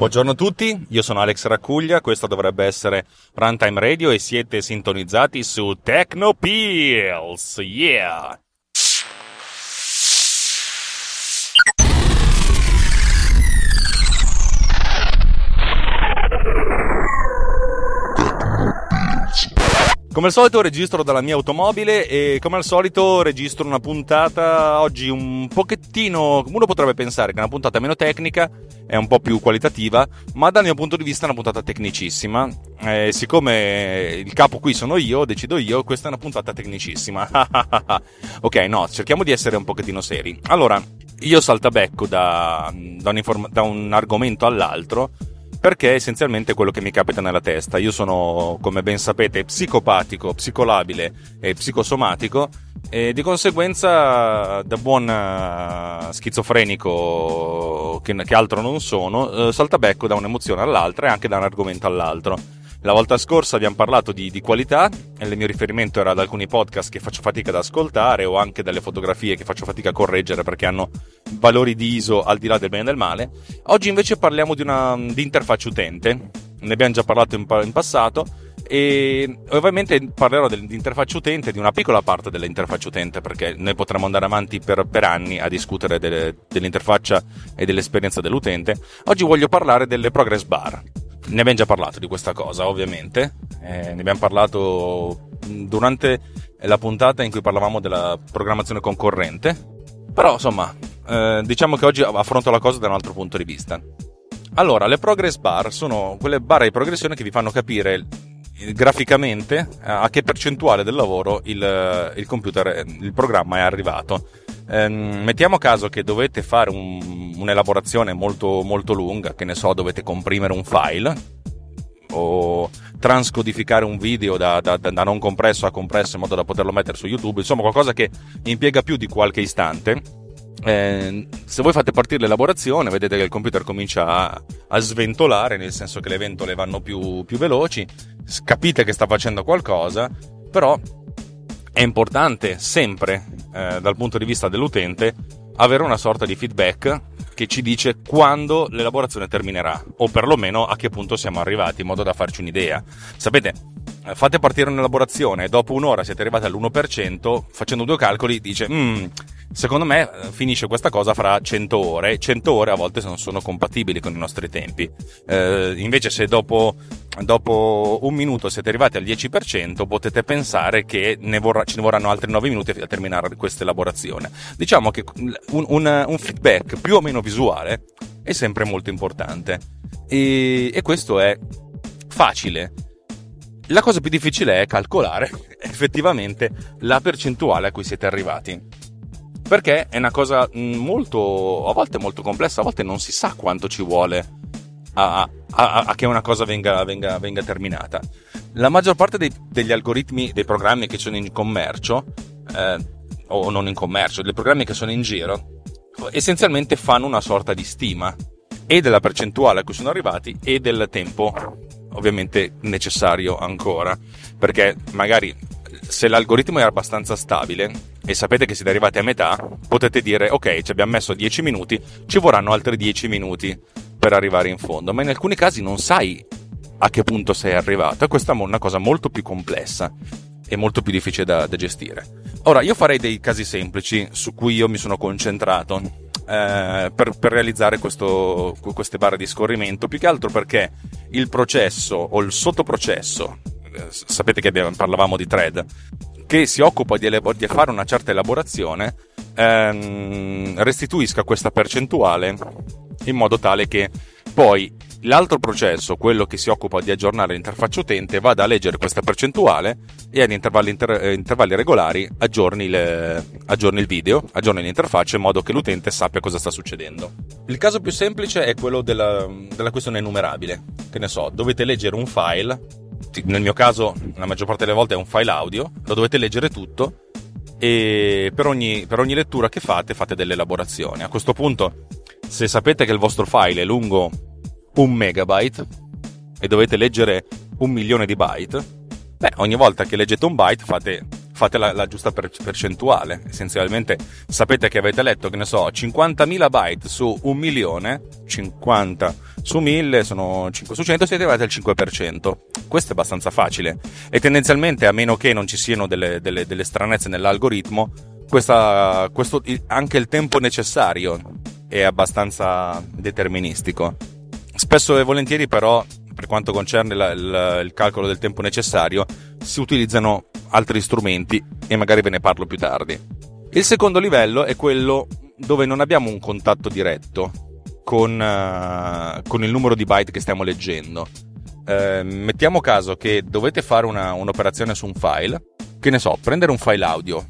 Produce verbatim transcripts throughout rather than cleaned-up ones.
Buongiorno a tutti, io sono Alex Raccuglia, questo dovrebbe essere Runtime Radio e siete sintonizzati su TechnoPillz, yeah! Come al solito registro dalla mia automobile e come al solito registro una puntata oggi un pochettino, uno potrebbe pensare che una puntata meno tecnica è un po' più qualitativa, ma dal mio punto di vista è una puntata tecnicissima. Eh, siccome il capo qui sono io, decido io, questa è una puntata tecnicissima. Ok, no, cerchiamo di essere un pochettino seri. Allora, io saltabecco da, da, un, inform- da un argomento all'altro, perché essenzialmente è quello che mi capita nella testa. Io sono, come ben sapete, psicopatico, psicolabile e psicosomatico e di conseguenza, da buon schizofrenico che, che altro non sono, saltabecco da un'emozione all'altra e anche da un argomento all'altro. La volta scorsa abbiamo parlato di, di qualità e il mio riferimento era ad alcuni podcast che faccio fatica ad ascoltare o anche delle fotografie che faccio fatica a correggere perché hanno valori di I S O al di là del bene e del male. Oggi invece parliamo di, una, di interfaccia utente, ne abbiamo già parlato in, in passato e ovviamente parlerò di interfaccia utente, di una piccola parte dell'interfaccia utente perché noi potremmo andare avanti per, per anni a discutere delle, dell'interfaccia e dell'esperienza dell'utente. Oggi voglio parlare delle progress bar. Ne abbiamo già parlato di questa cosa, ovviamente. Eh, ne abbiamo parlato durante la puntata in cui parlavamo della programmazione concorrente. Però, insomma, eh, diciamo che oggi affronto la cosa da un altro punto di vista. Allora, le progress bar sono quelle barre di progressione che vi fanno capire graficamente a che percentuale del lavoro il, il computer, il programma è arrivato. Ehm, mettiamo caso che dovete fare un, un'elaborazione molto molto lunga, che ne so, dovete comprimere un file o transcodificare un video da, da, da non compresso a compresso in modo da poterlo mettere su YouTube, insomma qualcosa che impiega più di qualche istante. Eh, se voi fate partire l'elaborazione vedete che il computer comincia a, a sventolare, nel senso che le ventole vanno più, più veloci, capite che sta facendo qualcosa, però è importante sempre eh, dal punto di vista dell'utente avere una sorta di feedback che ci dice quando l'elaborazione terminerà o perlomeno a che punto siamo arrivati in modo da farci un'idea. Sapete, fate partire un'elaborazione e dopo un'ora siete arrivati all'uno per cento, facendo due calcoli dice mm, secondo me finisce questa cosa fra cento ore. Cento ore a volte non sono compatibili con i nostri tempi. Eh, invece se dopo dopo un minuto siete arrivati al dieci per cento potete pensare che ne vorrà, ce ne vorranno altri nove minuti a terminare questa elaborazione. Diciamo che un, un, un feedback più o meno visuale è sempre molto importante e, e questo è facile. La cosa più difficile è calcolare effettivamente la percentuale a cui siete arrivati, perché è una cosa molto, a volte molto complessa, a volte non si sa quanto ci vuole a, a, a che una cosa venga, venga, venga terminata. La maggior parte dei, degli algoritmi, dei programmi che sono in commercio, eh, o non in commercio, dei programmi che sono in giro, essenzialmente fanno una sorta di stima e della percentuale a cui sono arrivati e del tempo ovviamente necessario ancora, perché magari se l'algoritmo è abbastanza stabile e sapete che siete arrivati a metà potete dire ok, ci abbiamo messo dieci minuti, ci vorranno altri dieci minuti per arrivare in fondo, ma in alcuni casi non sai a che punto sei arrivato e questa è una cosa molto più complessa e molto più difficile da, da gestire. Ora io farei dei casi semplici su cui io mi sono concentrato Eh, per, per realizzare questo, queste barre di scorrimento, più che altro perché il processo o il sottoprocesso, eh, sapete che abbiamo, parlavamo di thread, che si occupa di, elabor- di fare una certa elaborazione, ehm, restituisca questa percentuale in modo tale che poi l'altro processo, quello che si occupa di aggiornare l'interfaccia utente, vada a leggere questa percentuale e ad intervalli, inter- intervalli regolari aggiorni, le, aggiorni il video, aggiorni l'interfaccia in modo che l'utente sappia cosa sta succedendo. Il caso più semplice è quello della, della questione enumerabile. Che ne so, dovete leggere un file, nel mio caso la maggior parte delle volte è un file audio, lo dovete leggere tutto e per ogni, per ogni lettura che fate fate delle elaborazioni. A questo punto, se sapete che il vostro file è lungo un megabyte e dovete leggere un milione di byte, beh, ogni volta che leggete un byte fate fate la, la giusta per, percentuale. Essenzialmente sapete che avete letto, che ne so, cinquantamila byte su un milione, cinquanta su mille sono cinque su cento, siete arrivati al cinque per cento. Questo è abbastanza facile e tendenzialmente, a meno che non ci siano delle, delle, delle stranezze nell'algoritmo, questa, questo, anche il tempo necessario è abbastanza deterministico. Spesso e volentieri però, per quanto concerne la, la, il calcolo del tempo necessario, si utilizzano altri strumenti e magari ve ne parlo più tardi. Il secondo livello è quello dove non abbiamo un contatto diretto con, uh, con il numero di byte che stiamo leggendo. Eh, mettiamo caso che dovete fare una, un'operazione su un file, che ne so, prendere un file audio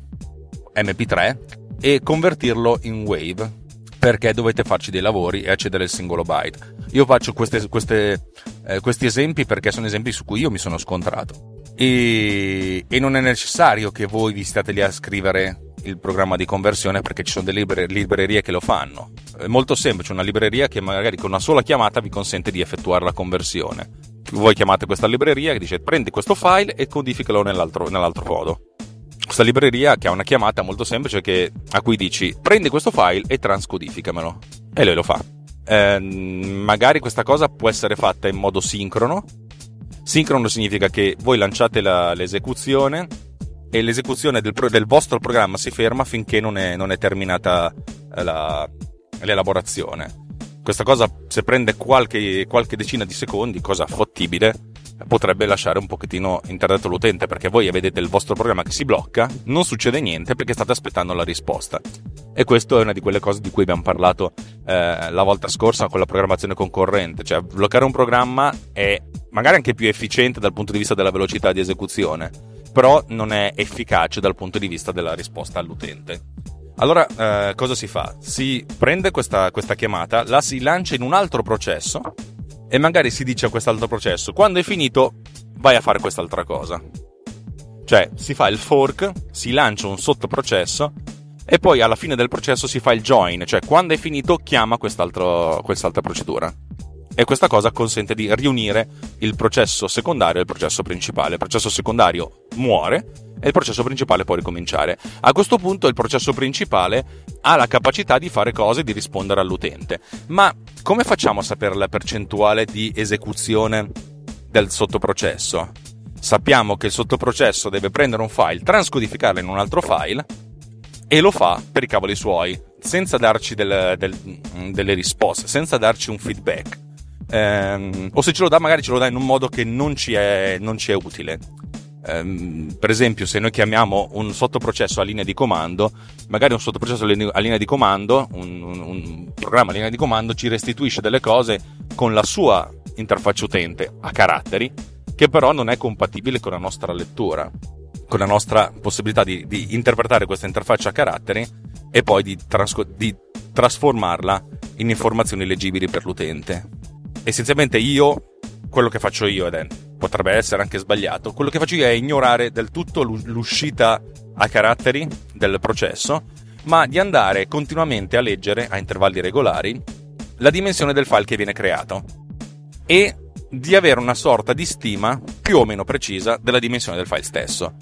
emme pi tre e convertirlo in wave, perché dovete farci dei lavori e accedere al singolo byte. Io faccio queste, queste, eh, questi esempi perché sono esempi su cui io mi sono scontrato. E, e non è necessario che voi vi state lì a scrivere il programma di conversione, perché ci sono delle libre, librerie che lo fanno. È molto semplice, una libreria che magari con una sola chiamata vi consente di effettuare la conversione. Voi chiamate questa libreria che dice prendi questo file e codificalo nell'altro, nell'altro modo. Questa libreria che ha una chiamata molto semplice che, a cui dici prendi questo file e transcodificamelo, e lui lo fa. Eh, magari questa cosa può essere fatta in modo sincrono. Sincrono significa che voi lanciate la, l'esecuzione e l'esecuzione del, pro, del vostro programma si ferma finché non è, non è terminata la, l'elaborazione. Questa cosa, se prende qualche, qualche decina di secondi, cosa fattibile, potrebbe lasciare un pochettino interdetto l'utente, perché voi vedete il vostro programma che si blocca, non succede niente perché state aspettando la risposta. E questa è una di quelle cose di cui abbiamo parlato eh, la volta scorsa con la programmazione concorrente, cioè bloccare un programma è magari anche più efficiente dal punto di vista della velocità di esecuzione, però non è efficace dal punto di vista della risposta all'utente. Allora eh, cosa si fa? Si prende questa, questa chiamata, la si lancia in un altro processo e magari si dice a quest'altro processo quando è finito vai a fare quest'altra cosa, cioè si fa il fork, si lancia un sottoprocesso e poi alla fine del processo si fa il join, cioè quando è finito chiama quest'altro, quest'altra procedura, e questa cosa consente di riunire il processo secondario e il processo principale. Il processo secondario muore e il processo principale può ricominciare. A questo punto il processo principale ha la capacità di fare cose e di rispondere all'utente. Ma come facciamo a sapere la percentuale di esecuzione del sottoprocesso? Sappiamo che il sottoprocesso deve prendere un file, transcodificarlo in un altro file e lo fa per i cavoli suoi, senza darci del, del, delle risposte, senza darci un feedback. Ehm, o se ce lo dà, magari ce lo dà in un modo che non ci è, non ci è utile. Um, per esempio, se noi chiamiamo un sottoprocesso a linea di comando, magari un sottoprocesso a linea di comando, un, un, un programma a linea di comando ci restituisce delle cose con la sua interfaccia utente a caratteri, che però non è compatibile con la nostra lettura, con la nostra possibilità di, di interpretare questa interfaccia a caratteri e poi di, trasco- di trasformarla in informazioni leggibili per l'utente. Essenzialmente io, quello che faccio io ed è potrebbe essere anche sbagliato, quello che faccio io è ignorare del tutto l'uscita a caratteri del processo, ma di andare continuamente a leggere a intervalli regolari la dimensione del file che viene creato e di avere una sorta di stima più o meno precisa della dimensione del file stesso.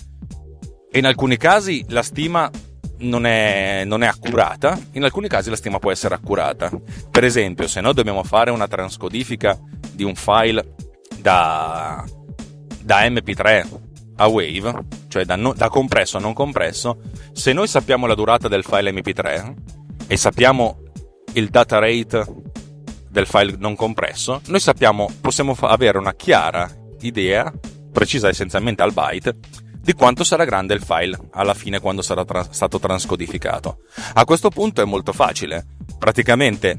E in alcuni casi la stima non è, non è accurata, in alcuni casi la stima può essere accurata. Per esempio, se noi dobbiamo fare una transcodifica di un file Da, da emme pi tre a wave, cioè da, no, da compresso a non compresso, se noi sappiamo la durata del file emme pi tre e sappiamo il data rate del file non compresso, noi sappiamo, possiamo fa- avere una chiara idea, precisa essenzialmente al byte, di quanto sarà grande il file alla fine quando sarà tra- stato transcodificato. A questo punto è molto facile, praticamente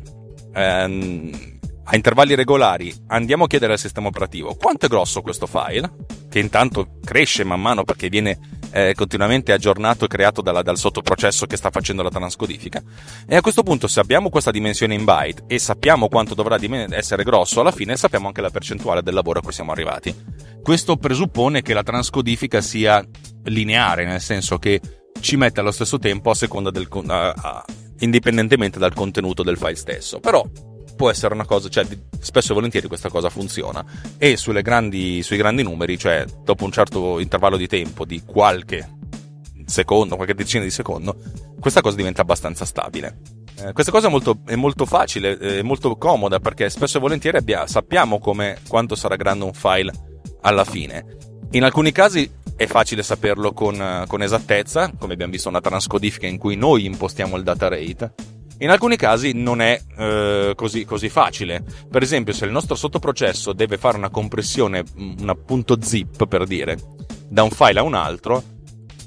ehm, a intervalli regolari andiamo a chiedere al sistema operativo quanto è grosso questo file, che intanto cresce man mano perché viene eh, continuamente aggiornato e creato dalla, dal sottoprocesso che sta facendo la transcodifica, e a questo punto se abbiamo questa dimensione in byte e sappiamo quanto dovrà essere grosso, alla fine sappiamo anche la percentuale del lavoro a cui siamo arrivati. Questo presuppone che la transcodifica sia lineare, nel senso che ci mette allo stesso tempo a seconda del, a, a, indipendentemente dal contenuto del file stesso. Però può essere una cosa, cioè spesso e volentieri questa cosa funziona, e sulle grandi, sui grandi numeri, cioè dopo un certo intervallo di tempo di qualche secondo, qualche decina di secondo, questa cosa diventa abbastanza stabile. Eh, questa cosa è molto, è molto facile, è molto comoda, perché spesso e volentieri abbia, sappiamo come, quanto sarà grande un file alla fine. In alcuni casi è facile saperlo con, con esattezza, come abbiamo visto una transcodifica in cui noi impostiamo il data rate. In alcuni casi non è eh, così, così facile. Per esempio, se il nostro sottoprocesso deve fare una compressione, una punto zip per dire, da un file a un altro,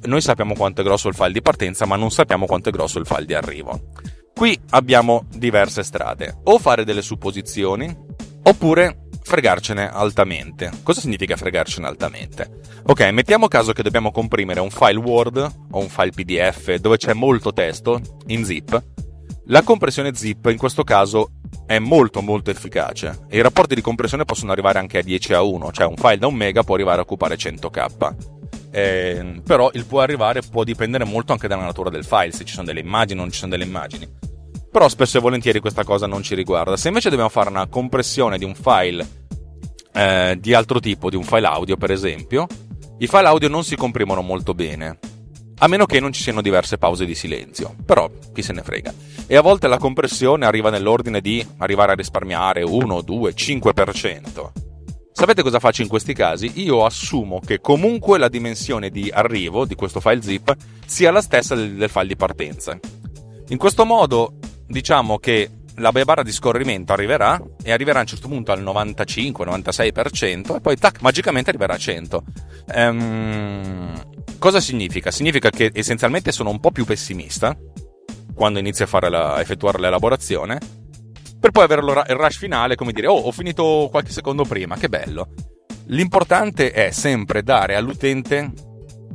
noi sappiamo quanto è grosso il file di partenza, ma non sappiamo quanto è grosso il file di arrivo. Qui abbiamo diverse strade: o fare delle supposizioni, oppure fregarcene altamente. Cosa significa fregarcene altamente? Ok, mettiamo caso che dobbiamo comprimere un file Word o un file P D F dove c'è molto testo in zip. La compressione zip in questo caso è molto molto efficace e i rapporti di compressione possono arrivare anche a dieci a uno, cioè un file da un mega può arrivare a occupare cento k. Eh, però il può arrivare può dipendere molto anche dalla natura del file, se ci sono delle immagini o non ci sono delle immagini. Però spesso e volentieri questa cosa non ci riguarda. Se invece dobbiamo fare una compressione di un file eh, di altro tipo, di un file audio per esempio, i file audio non si comprimono molto bene, a meno che non ci siano diverse pause di silenzio, però chi se ne frega. E a volte la compressione arriva nell'ordine di arrivare a risparmiare uno, due, cinque per cento. Sapete cosa faccio in questi casi? Io assumo che comunque la dimensione di arrivo di questo file zip sia la stessa del, del file di partenza. In questo modo diciamo che la barra di scorrimento arriverà e arriverà a un certo punto al novantacinque novantasei per cento e poi tac, magicamente arriverà a cento. Ehm... Cosa significa? Significa che essenzialmente sono un po' più pessimista quando inizio a fare la, effettuare l'elaborazione, per poi avere il rush finale, come dire, oh, ho finito qualche secondo prima, che bello. L'importante è sempre dare all'utente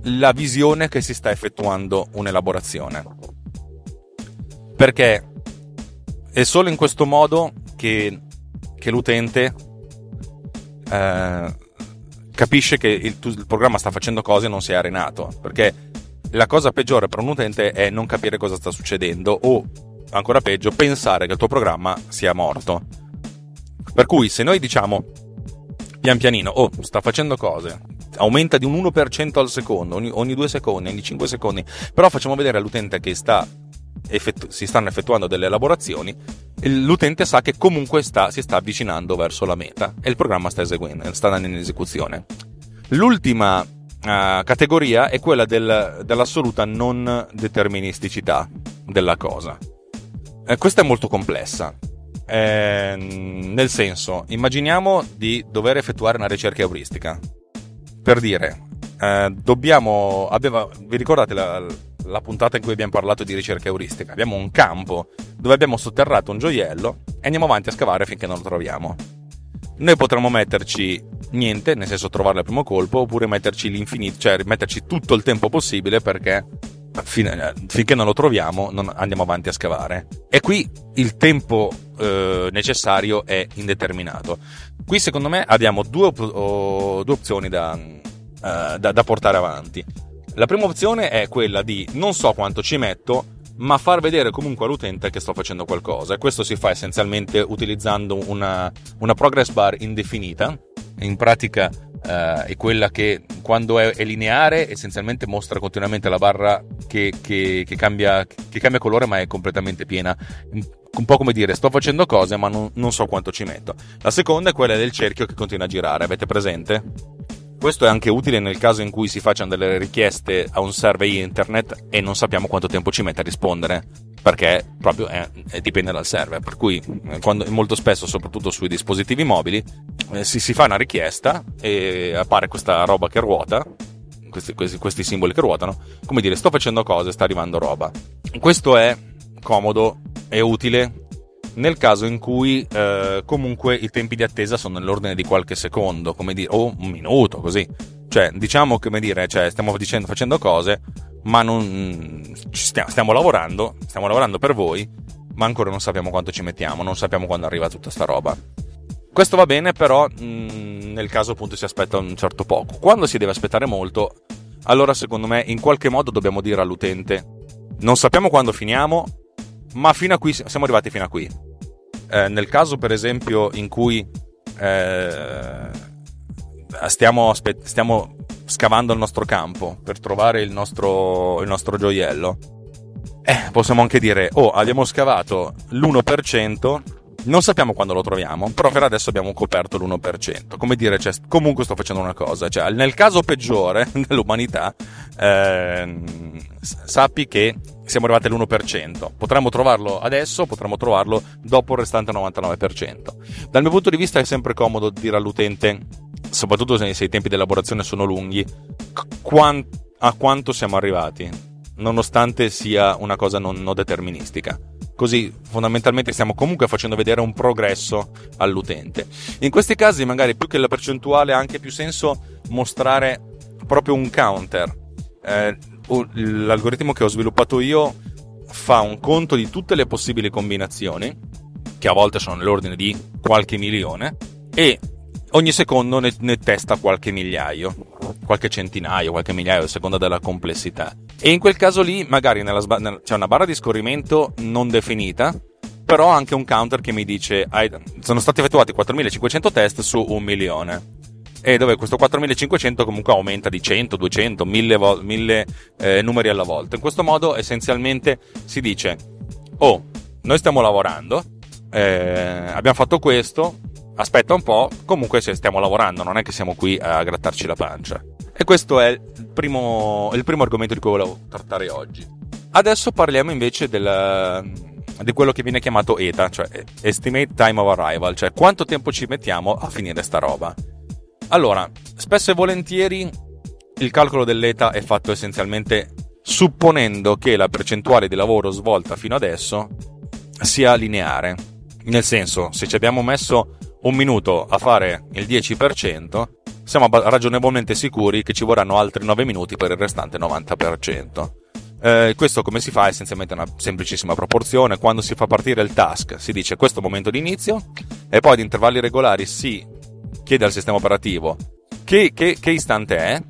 la visione che si sta effettuando un'elaborazione, perché è solo in questo modo che, che l'utente... Eh, capisce che il, il programma sta facendo cose e non si è arenato, perché la cosa peggiore per un utente è non capire cosa sta succedendo o, ancora peggio, pensare che il tuo programma sia morto. Per cui se noi diciamo pian pianino, oh, sta facendo cose, aumenta di un uno per cento al secondo, ogni, ogni due secondi, ogni cinque secondi, però facciamo vedere all'utente che sta effettu- si stanno effettuando delle elaborazioni, l'utente sa che comunque sta, si sta avvicinando verso la meta e il programma sta eseguendo, sta andando in esecuzione. L'ultima uh, categoria è quella del, dell'assoluta non deterministicità della cosa. Eh, questa è molto complessa, eh, nel senso, immaginiamo di dover effettuare una ricerca euristica. Per dire, eh, dobbiamo, aveva, vi ricordate la... la puntata in cui abbiamo parlato di ricerca euristica? Abbiamo un campo dove abbiamo sotterrato un gioiello e andiamo avanti a scavare finché non lo troviamo. Noi potremmo metterci niente, nel senso trovarlo al primo colpo, oppure metterci l'infinito, cioè metterci tutto il tempo possibile, perché fin- finché non lo troviamo non andiamo avanti a scavare. E qui il tempo eh, necessario è indeterminato. Qui secondo me abbiamo due, op- o, due opzioni da, eh, da, da portare avanti. La prima opzione è quella di non so quanto ci metto, ma far vedere comunque all'utente che sto facendo qualcosa. E questo si fa essenzialmente utilizzando una, una progress bar indefinita. In pratica eh, è quella che quando è, è lineare essenzialmente mostra continuamente la barra che, che, che, cambia, che cambia colore, ma è completamente piena. Un po' come dire, sto facendo cose ma non, non so quanto ci metto. La seconda è quella del cerchio che continua a girare. Avete presente? Questo è anche utile nel caso in cui si facciano delle richieste a un survey internet e non sappiamo quanto tempo ci mette a rispondere, perché proprio è, è dipende dal server. Per cui quando, molto spesso, soprattutto sui dispositivi mobili, eh, si, si fa una richiesta e appare questa roba che ruota, questi, questi, questi simboli che ruotano, come dire, sto facendo cose, sta arrivando roba. Questo è comodo, è utile nel caso in cui eh, comunque i tempi di attesa sono nell'ordine di qualche secondo, come dire, o un minuto, così. Cioè, diciamo, come dire, cioè, stiamo dicendo, facendo cose, ma non stiamo, stiamo lavorando, stiamo lavorando per voi, ma ancora non sappiamo quanto ci mettiamo, non sappiamo quando arriva tutta sta roba. Questo va bene, però mh, nel caso appunto si aspetta un certo poco. Quando si deve aspettare molto, allora secondo me in qualche modo dobbiamo dire all'utente non sappiamo quando finiamo, ma fino a qui siamo arrivati fino a qui. Eh, nel caso per esempio in cui eh, stiamo, aspe- stiamo scavando il nostro campo per trovare il nostro, il nostro gioiello, eh, possiamo anche dire: oh, abbiamo scavato l'uno per cento, non sappiamo quando lo troviamo, però per adesso abbiamo coperto l'uno per cento. Come dire, cioè, comunque sto facendo una cosa, cioè, nel caso peggiore dell'umanità, eh, sappi che siamo arrivati all'uno per cento, potremmo trovarlo adesso, potremmo trovarlo dopo il restante novantanove per cento. Dal mio punto di vista è sempre comodo dire all'utente, soprattutto se i tempi di elaborazione sono lunghi, a quanto siamo arrivati, nonostante sia una cosa non deterministica. Così fondamentalmente stiamo comunque facendo vedere un progresso all'utente. In questi casi magari più che la percentuale ha anche più senso mostrare proprio un counter. Eh, l'algoritmo che ho sviluppato io fa un conto di tutte le possibili combinazioni, che a volte sono nell'ordine di qualche milione, e ogni secondo ne, ne testa qualche migliaio, qualche centinaio, qualche migliaio, a seconda della complessità. E in quel caso lì magari nella sba- nel, c'è una barra di scorrimento non definita, però anche un counter che mi dice: hai, sono stati effettuati quattromilacinquecento test su un milione, e dove questo quattromilacinquecento comunque aumenta di cento, duecento, mille, vo- mille eh, numeri alla volta. In questo modo essenzialmente si dice: oh, noi stiamo lavorando, eh, abbiamo fatto questo, aspetta un po', comunque se stiamo lavorando, non è che siamo qui a grattarci la pancia. E questo è il primo, il primo argomento di cui volevo trattare oggi. Adesso parliamo invece della, di quello che viene chiamato E T A, cioè Estimate Time of Arrival, cioè quanto tempo ci mettiamo a finire sta roba. Allora, spesso e volentieri il calcolo dell'E T A è fatto essenzialmente supponendo che la percentuale di lavoro svolta fino adesso sia lineare. Nel senso, se ci abbiamo messo un minuto a fare il dieci per cento, siamo ragionevolmente sicuri che ci vorranno altri nove minuti per il restante novanta per cento. Eh, questo come si fa? È essenzialmente una semplicissima proporzione. Quando si fa partire il task si dice questo momento di inizio, e poi ad intervalli regolari si chiede al sistema operativo che, che, che istante è,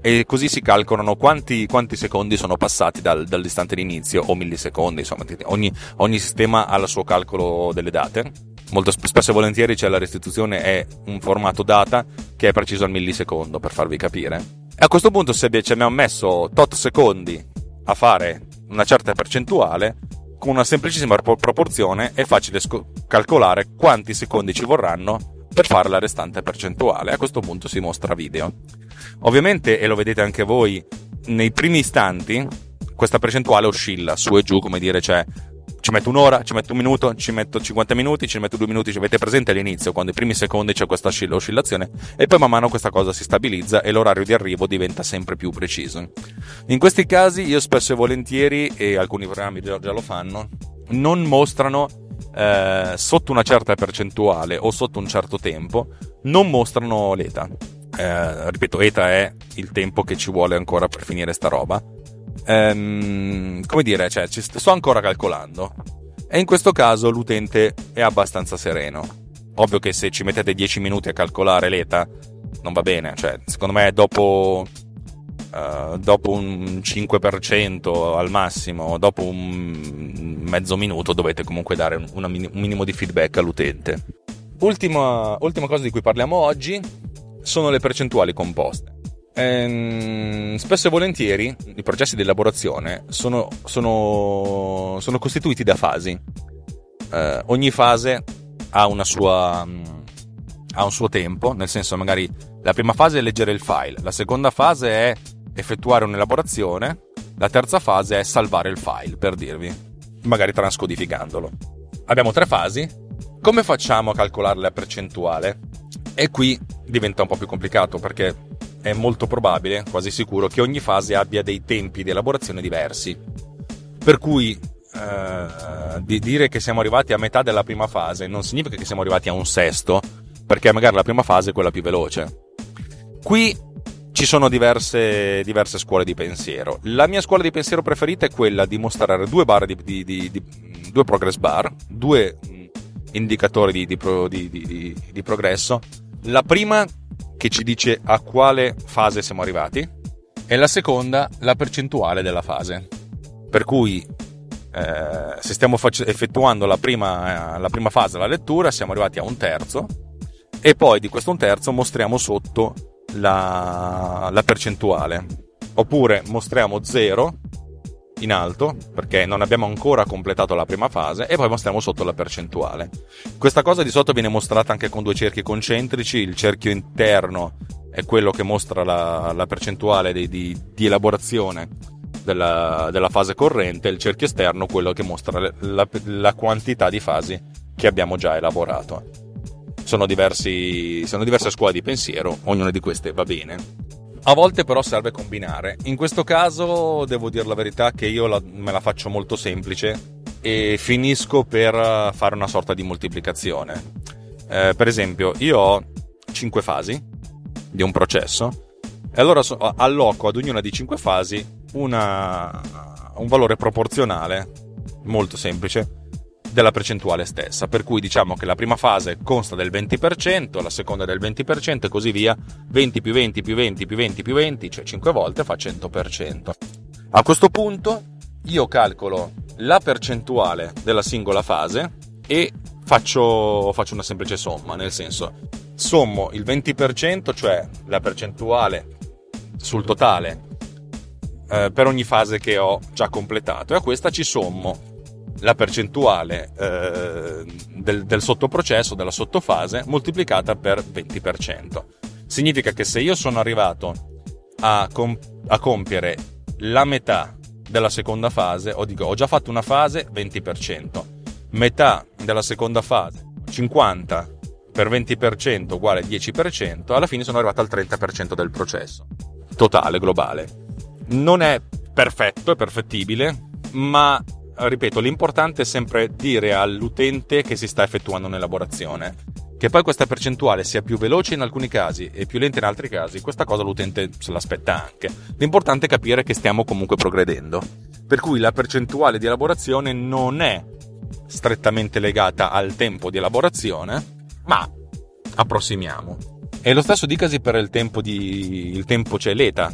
e così si calcolano quanti, quanti secondi sono passati dal, dall'istante di inizio, o millisecondi, insomma ogni, ogni sistema ha il suo calcolo delle date. Molto spesso e volentieri c'è la restituzione, è un formato data che è preciso al millisecondo, per farvi capire. E a questo punto, se ci abbiamo messo tot secondi a fare una certa percentuale, con una semplicissima proporzione è facile sc- calcolare quanti secondi ci vorranno per fare la restante percentuale. A questo punto si mostra video. Ovviamente, e lo vedete anche voi, nei primi istanti questa percentuale oscilla su e giù, come dire, c'è... Cioè, ci metto un'ora, ci metto un minuto, ci metto cinquanta minuti, ci metto due minuti, ci avete presente all'inizio, quando i primi secondi c'è questa oscillazione, e poi man mano questa cosa si stabilizza e l'orario di arrivo diventa sempre più preciso. In questi casi io spesso e volentieri, e alcuni programmi già, già lo fanno, non mostrano eh, sotto una certa percentuale o sotto un certo tempo, non mostrano l'E T A. Eh, ripeto, E T A è il tempo che ci vuole ancora per finire sta roba. Um, come dire, cioè, ci sto ancora calcolando, e in questo caso l'utente è abbastanza sereno. Ovvio che se ci mettete dieci minuti a calcolare l'E T A non va bene, cioè, secondo me dopo uh, dopo un cinque per cento al massimo, dopo un mezzo minuto dovete comunque dare un, un minimo di feedback all'utente. Ultima, ultima cosa di cui parliamo oggi sono le percentuali composte. Ehm, spesso e volentieri i processi di elaborazione sono, sono, sono costituiti da fasi. Eh, ogni fase ha una sua ha un suo tempo, nel senso, magari la prima fase è leggere il file, la seconda fase è effettuare un'elaborazione, la terza fase è salvare il file, per dirvi, magari transcodificandolo. Abbiamo tre fasi. Come facciamo a calcolare la percentuale? E qui diventa un po' più complicato, perché è molto probabile, quasi sicuro, che ogni fase abbia dei tempi di elaborazione diversi. Per cui eh, di dire che siamo arrivati a metà della prima fase non significa che siamo arrivati a un sesto, perché magari la prima fase è quella più veloce. Qui ci sono diverse, diverse scuole di pensiero. La mia scuola di pensiero preferita è quella di mostrare due barre di, di, di, di due progress bar, due indicatori di, di, di, di, di progresso. La prima che ci dice a quale fase siamo arrivati, e la seconda la percentuale della fase. Per cui eh, se stiamo fac- effettuando la prima, eh, la prima fase, la lettura, siamo arrivati a un terzo, e poi di questo un terzo mostriamo sotto la, la percentuale, oppure mostriamo zero in alto perché non abbiamo ancora completato la prima fase, e poi mostriamo sotto la percentuale. Questa cosa di sotto viene mostrata anche con due cerchi concentrici. Il cerchio interno è quello che mostra la, la percentuale di, di, di elaborazione della, della fase corrente, il cerchio esterno quello che mostra la, la quantità di fasi che abbiamo già elaborato. Sono diversi, sono diverse scuole di pensiero, ognuna di queste va bene. A volte però serve combinare. In questo caso devo dire la verità che io la, me la faccio molto semplice e finisco per fare una sorta di moltiplicazione. Eh, per esempio, io ho cinque fasi di un processo e allora so, alloco ad ognuna di cinque fasi una, un valore proporzionale molto semplice della percentuale stessa, per cui diciamo che la prima fase consta del venti per cento, la seconda del venti per cento e così via, venti più venti più venti più venti più venti, cioè cinque volte fa cento per cento. A questo punto io calcolo la percentuale della singola fase e faccio, faccio una semplice somma, nel senso sommo il venti per cento, cioè la percentuale sul totale eh, per ogni fase che ho già completato, e a questa ci sommo la percentuale eh, del, del sottoprocesso, della sottofase, moltiplicata per venti per cento. Significa che se io sono arrivato a, comp- a compiere la metà della seconda fase, o dico ho già fatto una fase venti per cento, metà della seconda fase cinquanta per venti per cento uguale dieci per cento, alla fine sono arrivato al trenta per cento del processo totale, globale. Non è perfetto, è perfettibile, ma ripeto, l'importante è sempre dire all'utente che si sta effettuando un'elaborazione. Che poi questa percentuale sia più veloce in alcuni casi e più lenta in altri casi, questa cosa l'utente se l'aspetta anche. L'importante è capire che stiamo comunque progredendo. Per cui la percentuale di elaborazione non è strettamente legata al tempo di elaborazione, ma approssimiamo. E lo stesso dicasi per il tempo di... il tempo c'è l'eta.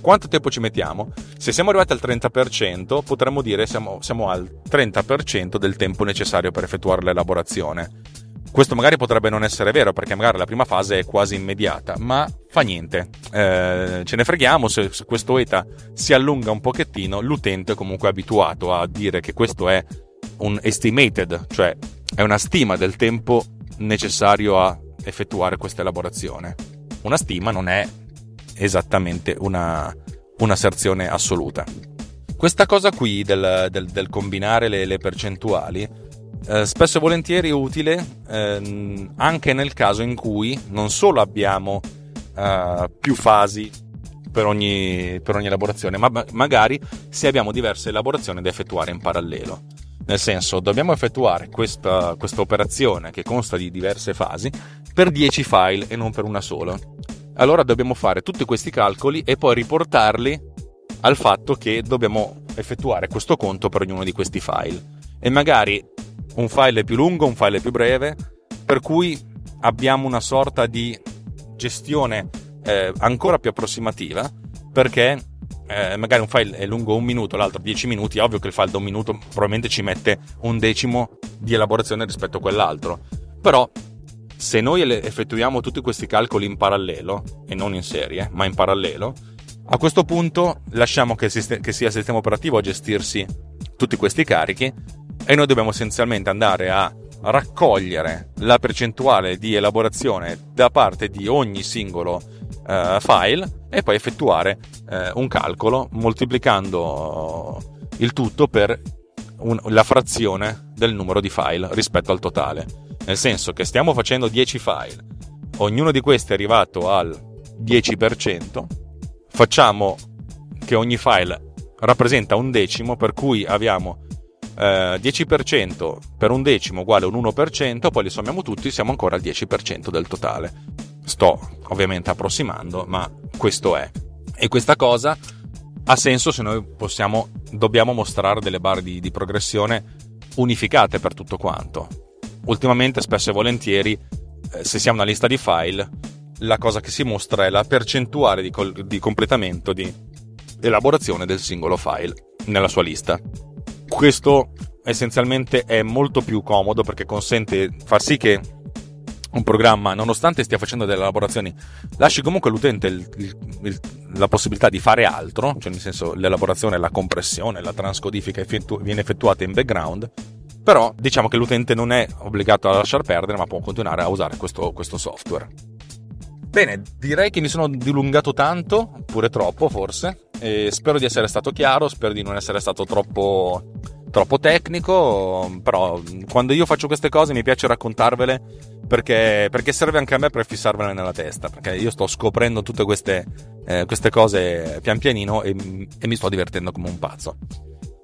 Quanto tempo ci mettiamo? Se siamo arrivati al trenta per cento, potremmo dire siamo, siamo al trenta per cento del tempo necessario per effettuare l'elaborazione. Questo magari potrebbe non essere vero, perché magari la prima fase è quasi immediata, ma fa niente. Eh, ce ne freghiamo, se, se questo eta si allunga un pochettino, l'utente è comunque abituato a dire che questo è un estimated, cioè è una stima del tempo necessario a effettuare questa elaborazione. Una stima non è esattamente una un'asserzione assoluta. Questa cosa qui del, del, del combinare le, le percentuali eh, spesso e volentieri è utile eh, anche nel caso in cui non solo abbiamo eh, più fasi per ogni, per ogni elaborazione, ma ma magari se abbiamo diverse elaborazioni da effettuare in parallelo. Nel senso, dobbiamo effettuare questa, questa operazione che consta di diverse fasi per dieci file e non per una sola. Allora dobbiamo fare tutti questi calcoli e poi riportarli al fatto che dobbiamo effettuare questo conto per ognuno di questi file. E magari un file è più lungo, un file è più breve, per cui abbiamo una sorta di gestione eh, ancora più approssimativa, perché eh, magari un file è lungo un minuto, l'altro dieci minuti, è ovvio che il file da un minuto probabilmente ci mette un decimo di elaborazione rispetto a quell'altro. Però se noi effettuiamo tutti questi calcoli in parallelo, e non in serie, ma in parallelo, a questo punto lasciamo che, esiste, che sia il sistema operativo a gestirsi tutti questi carichi, e noi dobbiamo essenzialmente andare a raccogliere la percentuale di elaborazione da parte di ogni singolo uh, file e poi effettuare uh, un calcolo moltiplicando il tutto per un, la frazione del numero di file rispetto al totale. Nel senso che stiamo facendo dieci file, ognuno di questi è arrivato al dieci per cento, facciamo che ogni file rappresenta un decimo, per cui abbiamo eh, dieci per cento per un decimo uguale a un uno per cento, poi li sommiamo tutti, siamo ancora al dieci per cento del totale. Sto ovviamente approssimando, ma questo è. E questa cosa ha senso se noi possiamo, dobbiamo mostrare delle barre di, di progressione unificate per tutto quanto. Ultimamente, spesso e volentieri, se si ha una lista di file, la cosa che si mostra è la percentuale di, col- di completamento, di elaborazione del singolo file nella sua lista. Questo essenzialmente è molto più comodo perché consente, fa sì che un programma, nonostante stia facendo delle elaborazioni, lasci comunque all'utente il, il, il, la possibilità di fare altro, cioè nel senso l'elaborazione, la compressione, la transcodifica effettu- viene effettuata in background, però diciamo che l'utente non è obbligato a lasciar perdere, ma può continuare a usare questo, questo software. Bene, direi che mi sono dilungato tanto, pure troppo forse, e spero di essere stato chiaro, spero di non essere stato troppo... troppo tecnico, però quando io faccio queste cose mi piace raccontarvele perché, perché serve anche a me per fissarvele nella testa, perché io sto scoprendo tutte queste, eh, queste cose pian pianino e, e mi sto divertendo come un pazzo.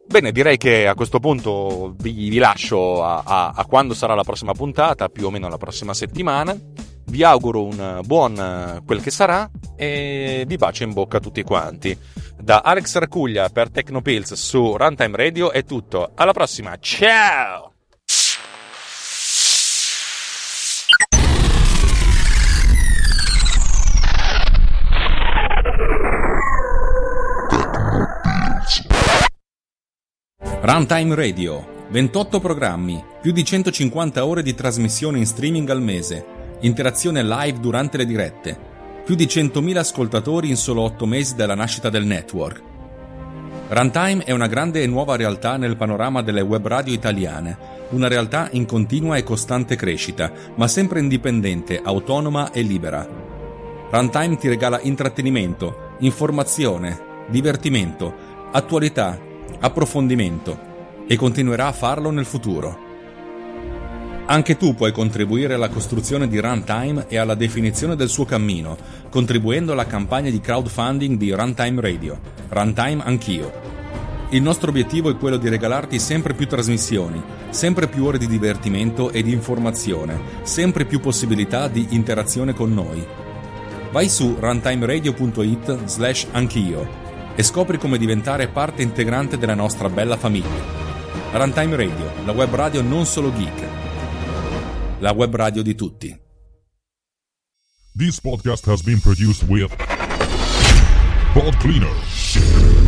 Bene, direi che a questo punto vi, vi lascio a, a, a quando sarà la prossima puntata, più o meno la prossima settimana. Vi auguro un buon quel che sarà e vi bacio in bocca a tutti quanti. Da Alex Raccuglia per TechnoPillz su Runtime Radio è tutto. Alla prossima, ciao! Runtime Radio, ventotto programmi, più di centocinquanta ore di trasmissione in streaming al mese. Interazione live durante le dirette. Più di centomila ascoltatori in solo otto mesi dalla nascita del network. Runtime è una grande e nuova realtà nel panorama delle web radio italiane, una realtà in continua e costante crescita, ma sempre indipendente, autonoma e libera. Runtime ti regala intrattenimento, informazione, divertimento, attualità, approfondimento e continuerà a farlo nel futuro. Anche tu puoi contribuire alla costruzione di Runtime e alla definizione del suo cammino, contribuendo alla campagna di crowdfunding di Runtime Radio, Runtime Anch'io. Il nostro obiettivo è quello di regalarti sempre più trasmissioni, sempre più ore di divertimento e di informazione, sempre più possibilità di interazione con noi. Vai su runtimeradio.it slash anch'io e scopri come diventare parte integrante della nostra bella famiglia. Runtime Radio, la web radio non solo geek. La web radio di tutti. This podcast has been produced with Pod Cleaner.